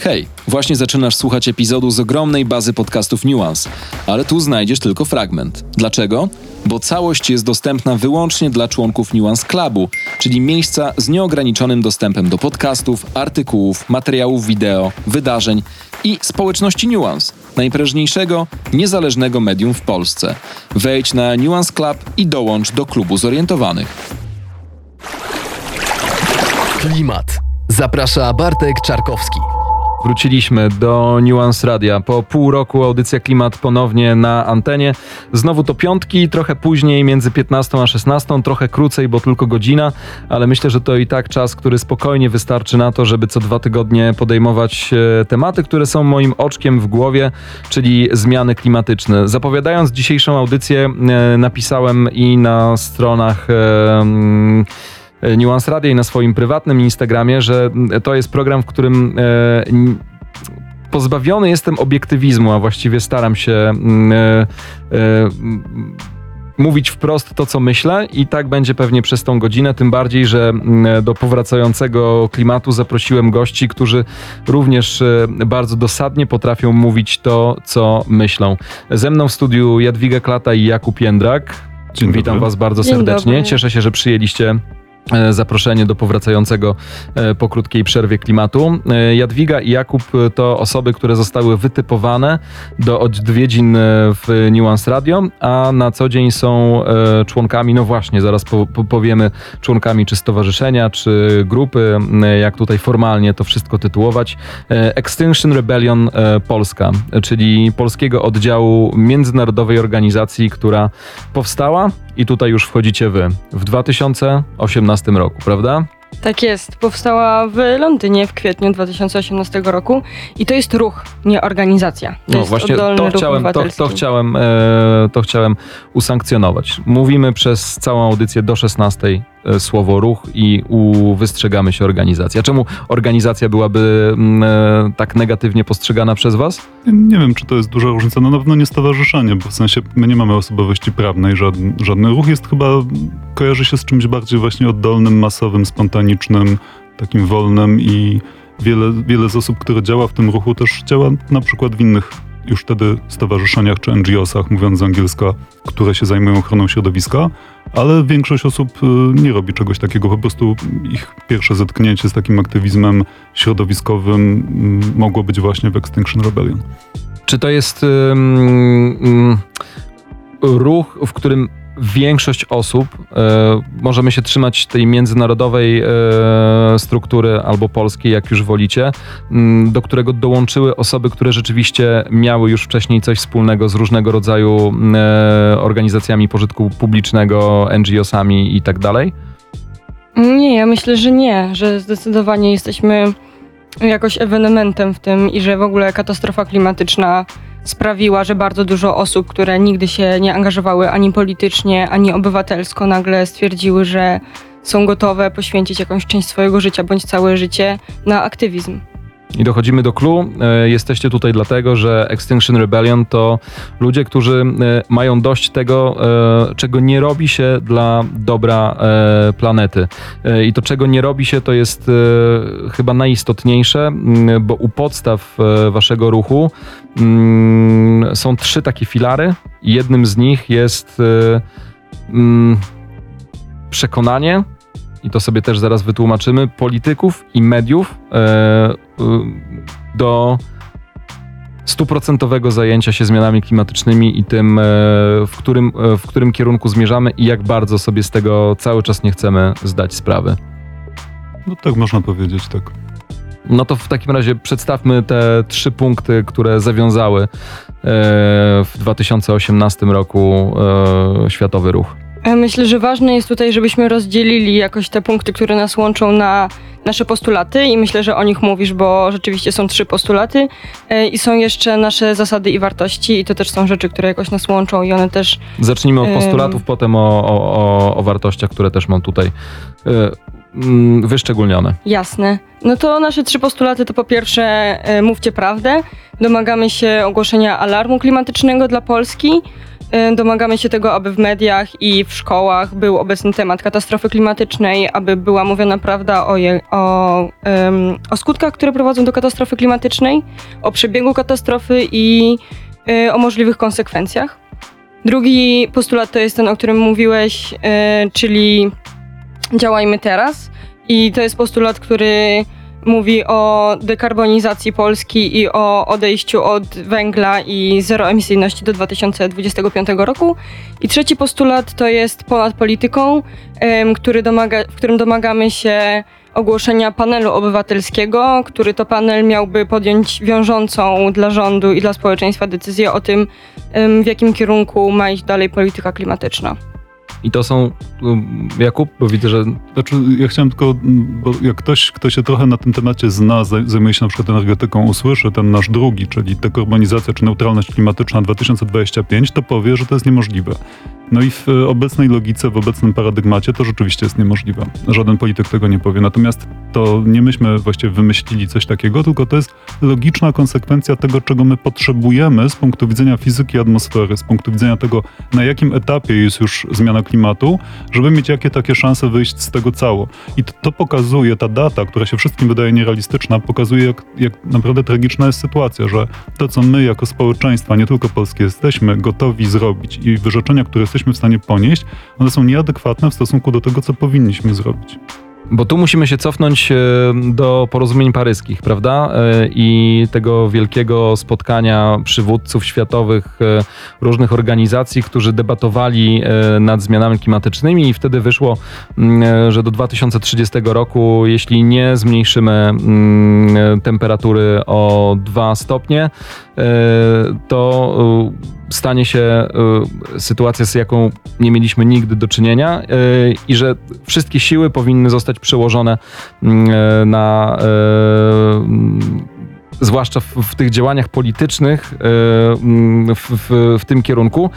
Hej, właśnie zaczynasz słuchać epizodu z ogromnej bazy podcastów Nuance, ale tu znajdziesz tylko fragment. Dlaczego? Bo całość jest dostępna wyłącznie dla członków Nuance Clubu, czyli miejsca z nieograniczonym dostępem do podcastów, artykułów, materiałów wideo, wydarzeń i społeczności Nuance, najprężniejszego, niezależnego medium w Polsce. Wejdź na Nuance Club i dołącz do klubu zorientowanych. Klimat. Zaprasza Bartek Czarkowski. Wróciliśmy do Nuance Radia. Po pół roku audycja Klimat ponownie na antenie. Znowu to piątki, trochę później, między 15 a 16, trochę krócej, bo tylko godzina, ale myślę, że to i tak czas, który spokojnie wystarczy na to, żeby co 2 tygodnie podejmować tematy, które są moim oczkiem w głowie, czyli zmiany klimatyczne. Zapowiadając dzisiejszą audycję, napisałem i na stronach Nuance Radio i na swoim prywatnym Instagramie, że to jest program, w którym pozbawiony jestem obiektywizmu, a właściwie staram się mówić wprost to, co myślę, i tak będzie pewnie przez tą godzinę, tym bardziej, że do powracającego klimatu zaprosiłem gości, którzy również bardzo dosadnie potrafią mówić to, co myślą. Ze mną w studiu Jadwiga Klatka i Jakub Jędrak. Witam was bardzo serdecznie. Cieszę się, że przyjęliście zaproszenie do powracającego po krótkiej przerwie klimatu. Jadwiga i Jakub to osoby, które zostały wytypowane do odwiedzin w Nuance Radio, a na co dzień są członkami, no właśnie, zaraz powiemy, członkami czy stowarzyszenia, czy grupy, jak tutaj formalnie to wszystko tytułować, Extinction Rebellion Polska, czyli polskiego oddziału międzynarodowej organizacji, która powstała, i tutaj już wchodzicie wy, w 2018 roku, prawda? Tak jest. Powstała w Londynie w kwietniu 2018 roku i to jest ruch, nie organizacja. No właśnie, to chciałem usankcjonować. Mówimy przez całą audycję do 16 słowo ruch i wystrzegamy się organizacji. A czemu organizacja byłaby tak negatywnie postrzegana przez was? Nie wiem, czy to jest duża różnica. No na pewno nie stowarzyszenie, bo w sensie my nie mamy osobowości prawnej, żadny ruch jest chyba, kojarzy się z czymś bardziej właśnie oddolnym, masowym, spontanicznym, takim wolnym, i wiele z osób, które działa w tym ruchu, też działa na przykład w innych już wtedy stowarzyszeniach czy NGO-sach, mówiąc z angielska, które się zajmują ochroną środowiska, ale większość osób nie robi czegoś takiego. Po prostu ich pierwsze zetknięcie z takim aktywizmem środowiskowym mogło być właśnie w Extinction Rebellion. Czy to jest ruch, w którym większość osób, możemy się trzymać tej międzynarodowej struktury albo polskiej, jak już wolicie, do którego dołączyły osoby, które rzeczywiście miały już wcześniej coś wspólnego z różnego rodzaju organizacjami pożytku publicznego, NGO-sami i tak dalej? Nie, ja myślę, że nie, że zdecydowanie jesteśmy jakoś ewenementem w tym i że w ogóle katastrofa klimatyczna sprawiła, że bardzo dużo osób, które nigdy się nie angażowały ani politycznie, ani obywatelsko, nagle stwierdziły, że są gotowe poświęcić jakąś część swojego życia bądź całe życie na aktywizm. I dochodzimy do clou. Jesteście tutaj dlatego, że Extinction Rebellion to ludzie, którzy mają dość tego, czego nie robi się dla dobra planety. I to, czego nie robi się, to jest chyba najistotniejsze, bo u podstaw waszego ruchu są 3 takie filary. Jednym z nich jest przekonanie, i to sobie też zaraz wytłumaczymy, polityków i mediów do 100% zajęcia się zmianami klimatycznymi i tym, w którym kierunku zmierzamy i jak bardzo sobie z tego cały czas nie chcemy zdać sprawy. No tak można powiedzieć, tak. No to w takim razie przedstawmy te 3 punkty, które zawiązały w 2018 roku światowy ruch. Myślę, że ważne jest tutaj, żebyśmy rozdzielili jakoś te punkty, które nas łączą, na nasze postulaty, i myślę, że o nich mówisz, bo rzeczywiście są 3 postulaty i są jeszcze nasze zasady i wartości, i to też są rzeczy, które jakoś nas łączą i one też... Zacznijmy od postulatów, potem o wartościach, które też mam tutaj wyszczególnione. Jasne. No to nasze 3 postulaty to po pierwsze mówcie prawdę, domagamy się ogłoszenia alarmu klimatycznego dla Polski, Domagamy się tego, aby w mediach i w szkołach był obecny temat katastrofy klimatycznej, aby była mówiona prawda o skutkach, które prowadzą do katastrofy klimatycznej, o przebiegu katastrofy i o możliwych konsekwencjach. Drugi postulat to jest ten, o którym mówiłeś, czyli działajmy teraz. I to jest postulat, który mówi o dekarbonizacji Polski i o odejściu od węgla i zeroemisyjności do 2025 roku. I trzeci postulat to jest ponad polityką, w którym domagamy się ogłoszenia panelu obywatelskiego, który to panel miałby podjąć wiążącą dla rządu i dla społeczeństwa decyzję o tym, w jakim kierunku ma iść dalej polityka klimatyczna. I to są, Jakub, bo widzę, że... Znaczy, ja chciałem tylko, bo jak ktoś, kto się trochę na tym temacie zna, zajmuje się na przykład energetyką, usłyszy ten nasz drugi, czyli dekarbonizacja czy neutralność klimatyczna 2025, to powie, że to jest niemożliwe. No i w obecnej logice, w obecnym paradygmacie to rzeczywiście jest niemożliwe. Żaden polityk tego nie powie. Natomiast to nie myśmy właściwie wymyślili coś takiego, tylko to jest logiczna konsekwencja tego, czego my potrzebujemy z punktu widzenia fizyki atmosfery, z punktu widzenia tego, na jakim etapie jest już zmiana klimatu, żeby mieć jakie takie szanse wyjść z tego cało. I to pokazuje, ta data, która się wszystkim wydaje nierealistyczna, pokazuje, jak naprawdę tragiczna jest sytuacja, że to, co my jako społeczeństwa, nie tylko polskie, jesteśmy gotowi zrobić i wyrzeczenia, które jesteśmy w stanie ponieść, one są nieadekwatne w stosunku do tego, co powinniśmy zrobić. Bo tu musimy się cofnąć do porozumień paryskich, prawda? I tego wielkiego spotkania przywódców światowych, różnych organizacji, którzy debatowali nad zmianami klimatycznymi i wtedy wyszło, że do 2030 roku, jeśli nie zmniejszymy temperatury o 2 stopnie, to stanie się sytuacja, z jaką nie mieliśmy nigdy do czynienia i że wszystkie siły powinny zostać przełożone na, zwłaszcza w tych działaniach politycznych w tym kierunku.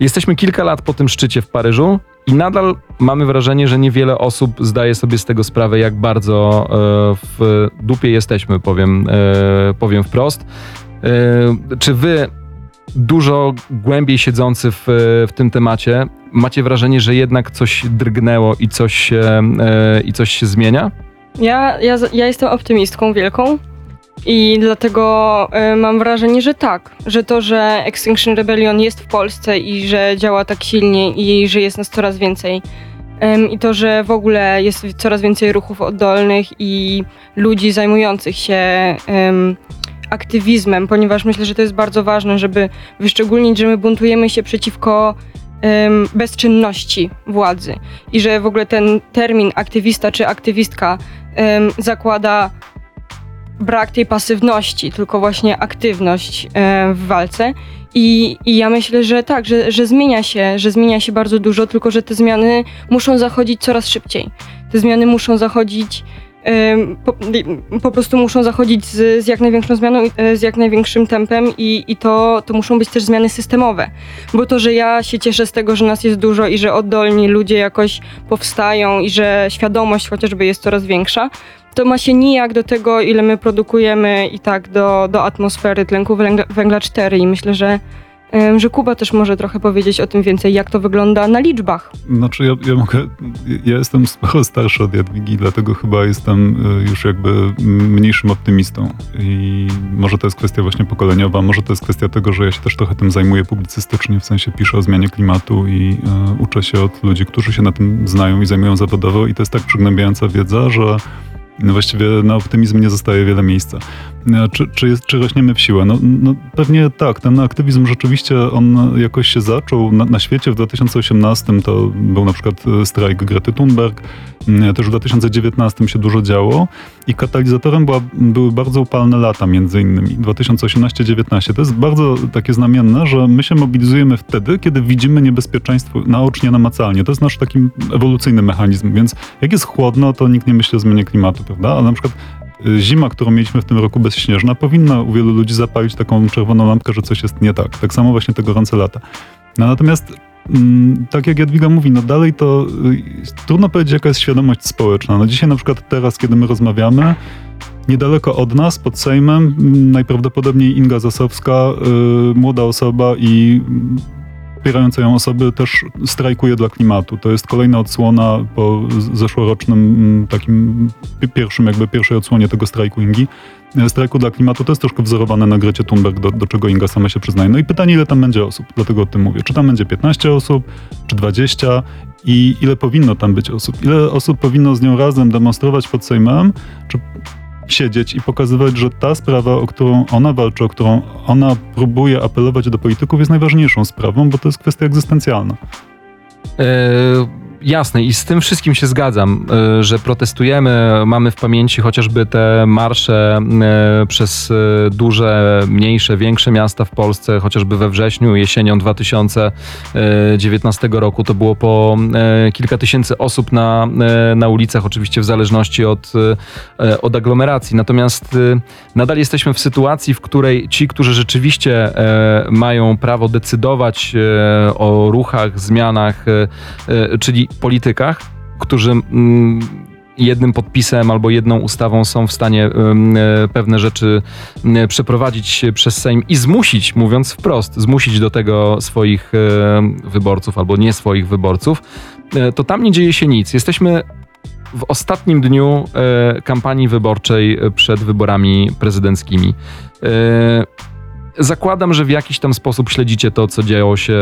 Jesteśmy kilka lat po tym szczycie w Paryżu i nadal mamy wrażenie, że niewiele osób zdaje sobie z tego sprawę, jak bardzo w dupie jesteśmy, powiem wprost. Czy wy, dużo głębiej siedzący w tym temacie, macie wrażenie, że jednak coś drgnęło i coś się zmienia? Ja jestem optymistką wielką i dlatego mam wrażenie, że tak, że to, że Extinction Rebellion jest w Polsce i że działa tak silnie i że jest nas coraz więcej i to, że w ogóle jest coraz więcej ruchów oddolnych i ludzi zajmujących się aktywizmem, ponieważ myślę, że to jest bardzo ważne, żeby wyszczególnić, że my buntujemy się przeciwko bezczynności władzy i że w ogóle ten termin aktywista czy aktywistka zakłada brak tej pasywności, tylko właśnie aktywność w walce. I ja myślę, że tak, że zmienia się bardzo dużo, tylko że te zmiany muszą zachodzić coraz szybciej. Te zmiany muszą zachodzić po prostu muszą zachodzić z jak największą zmianą, z jak największym tempem i to muszą być też zmiany systemowe. Bo to, że ja się cieszę z tego, że nas jest dużo i że oddolni ludzie jakoś powstają i że świadomość chociażby jest coraz większa, to ma się nijak do tego, ile my produkujemy i tak do atmosfery tlenku węgla 4 i myślę, że Kuba też może trochę powiedzieć o tym więcej, jak to wygląda na liczbach. Znaczy ja jestem sporo starszy od Jadwigi, dlatego chyba jestem już jakby mniejszym optymistą i może to jest kwestia właśnie pokoleniowa, może to jest kwestia tego, że ja się też trochę tym zajmuję publicystycznie, w sensie piszę o zmianie klimatu i uczę się od ludzi, którzy się na tym znają i zajmują zawodowo i to jest tak przygnębiająca wiedza, że właściwie na optymizm nie zostaje wiele miejsca. Czy rośniemy w siłę? No pewnie tak. Ten aktywizm rzeczywiście, on jakoś się zaczął na świecie. W 2018 to był na przykład strajk Grety Thunberg. Też w 2019 się dużo działo i katalizatorem były bardzo upalne lata, między innymi 2018-19. To jest bardzo takie znamienne, że my się mobilizujemy wtedy, kiedy widzimy niebezpieczeństwo naocznie, namacalnie. To jest nasz taki ewolucyjny mechanizm, więc jak jest chłodno, to nikt nie myśli o zmianie klimatu, prawda? Ale na przykład zima, którą mieliśmy w tym roku bezśnieżna, powinna u wielu ludzi zapalić taką czerwoną lampkę, że coś jest nie tak. Tak samo właśnie te gorące lata. No, natomiast tak jak Jadwiga mówi, no dalej to trudno powiedzieć, jaka jest świadomość społeczna. No dzisiaj na przykład teraz, kiedy my rozmawiamy, niedaleko od nas, pod Sejmem, najprawdopodobniej Inga Zasowska, młoda osoba i popierające ją osoby też strajkuje dla klimatu. To jest kolejna odsłona po zeszłorocznym takim pierwszej odsłonie tego strajku Ingi. Strajku dla klimatu to jest troszkę wzorowane na Grecie Thunberg, do czego Inga sama się przyznaje. No i pytanie, ile tam będzie osób, dlatego o tym mówię. Czy tam będzie 15 osób, czy 20 i ile powinno tam być osób? Ile osób powinno z nią razem demonstrować pod Sejmem, czy siedzieć i pokazywać, że ta sprawa, o którą ona walczy, o którą ona próbuje apelować do polityków, jest najważniejszą sprawą, bo to jest kwestia egzystencjalna. Jasne i z tym wszystkim się zgadzam, że protestujemy, mamy w pamięci chociażby te marsze przez duże, mniejsze, większe miasta w Polsce, chociażby we wrześniu, jesienią 2019 roku. To było po kilka tysięcy osób na ulicach, oczywiście w zależności od aglomeracji. Natomiast nadal jesteśmy w sytuacji, w której ci, którzy rzeczywiście mają prawo decydować o ruchach, zmianach, czyli politykach, którzy jednym podpisem albo jedną ustawą są w stanie pewne rzeczy przeprowadzić przez Sejm i zmusić, mówiąc wprost, zmusić do tego swoich wyborców albo nie swoich wyborców, to tam nie dzieje się nic. Jesteśmy w ostatnim dniu kampanii wyborczej przed wyborami prezydenckimi. Zakładam, że w jakiś tam sposób śledzicie to, co działo się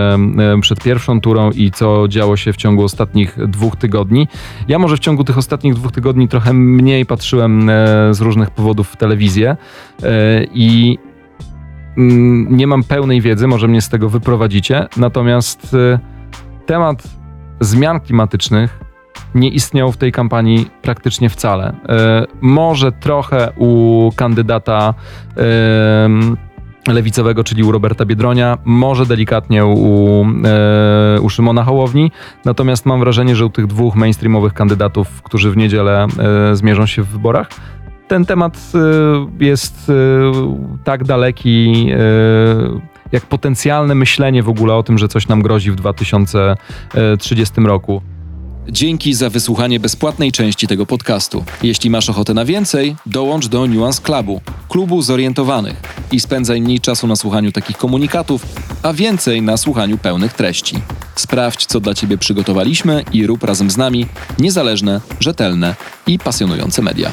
przed pierwszą turą i co działo się w ciągu ostatnich 2 tygodni. Ja może w ciągu tych ostatnich 2 tygodni trochę mniej patrzyłem z różnych powodów w telewizję i nie mam pełnej wiedzy, może mnie z tego wyprowadzicie. Natomiast temat zmian klimatycznych nie istniał w tej kampanii praktycznie wcale. Może trochę u kandydata lewicowego, czyli u Roberta Biedronia, może delikatnie u Szymona Hołowni, natomiast mam wrażenie, że u tych 2 mainstreamowych kandydatów, którzy w niedzielę zmierzą się w wyborach, ten temat jest tak daleki jak potencjalne myślenie w ogóle o tym, że coś nam grozi w 2030 roku. Dzięki za wysłuchanie bezpłatnej części tego podcastu. Jeśli masz ochotę na więcej, dołącz do Nuance Clubu, klubu zorientowanych i spędzaj mniej czasu na słuchaniu takich komunikatów, a więcej na słuchaniu pełnych treści. Sprawdź, co dla Ciebie przygotowaliśmy i rób razem z nami niezależne, rzetelne i pasjonujące media.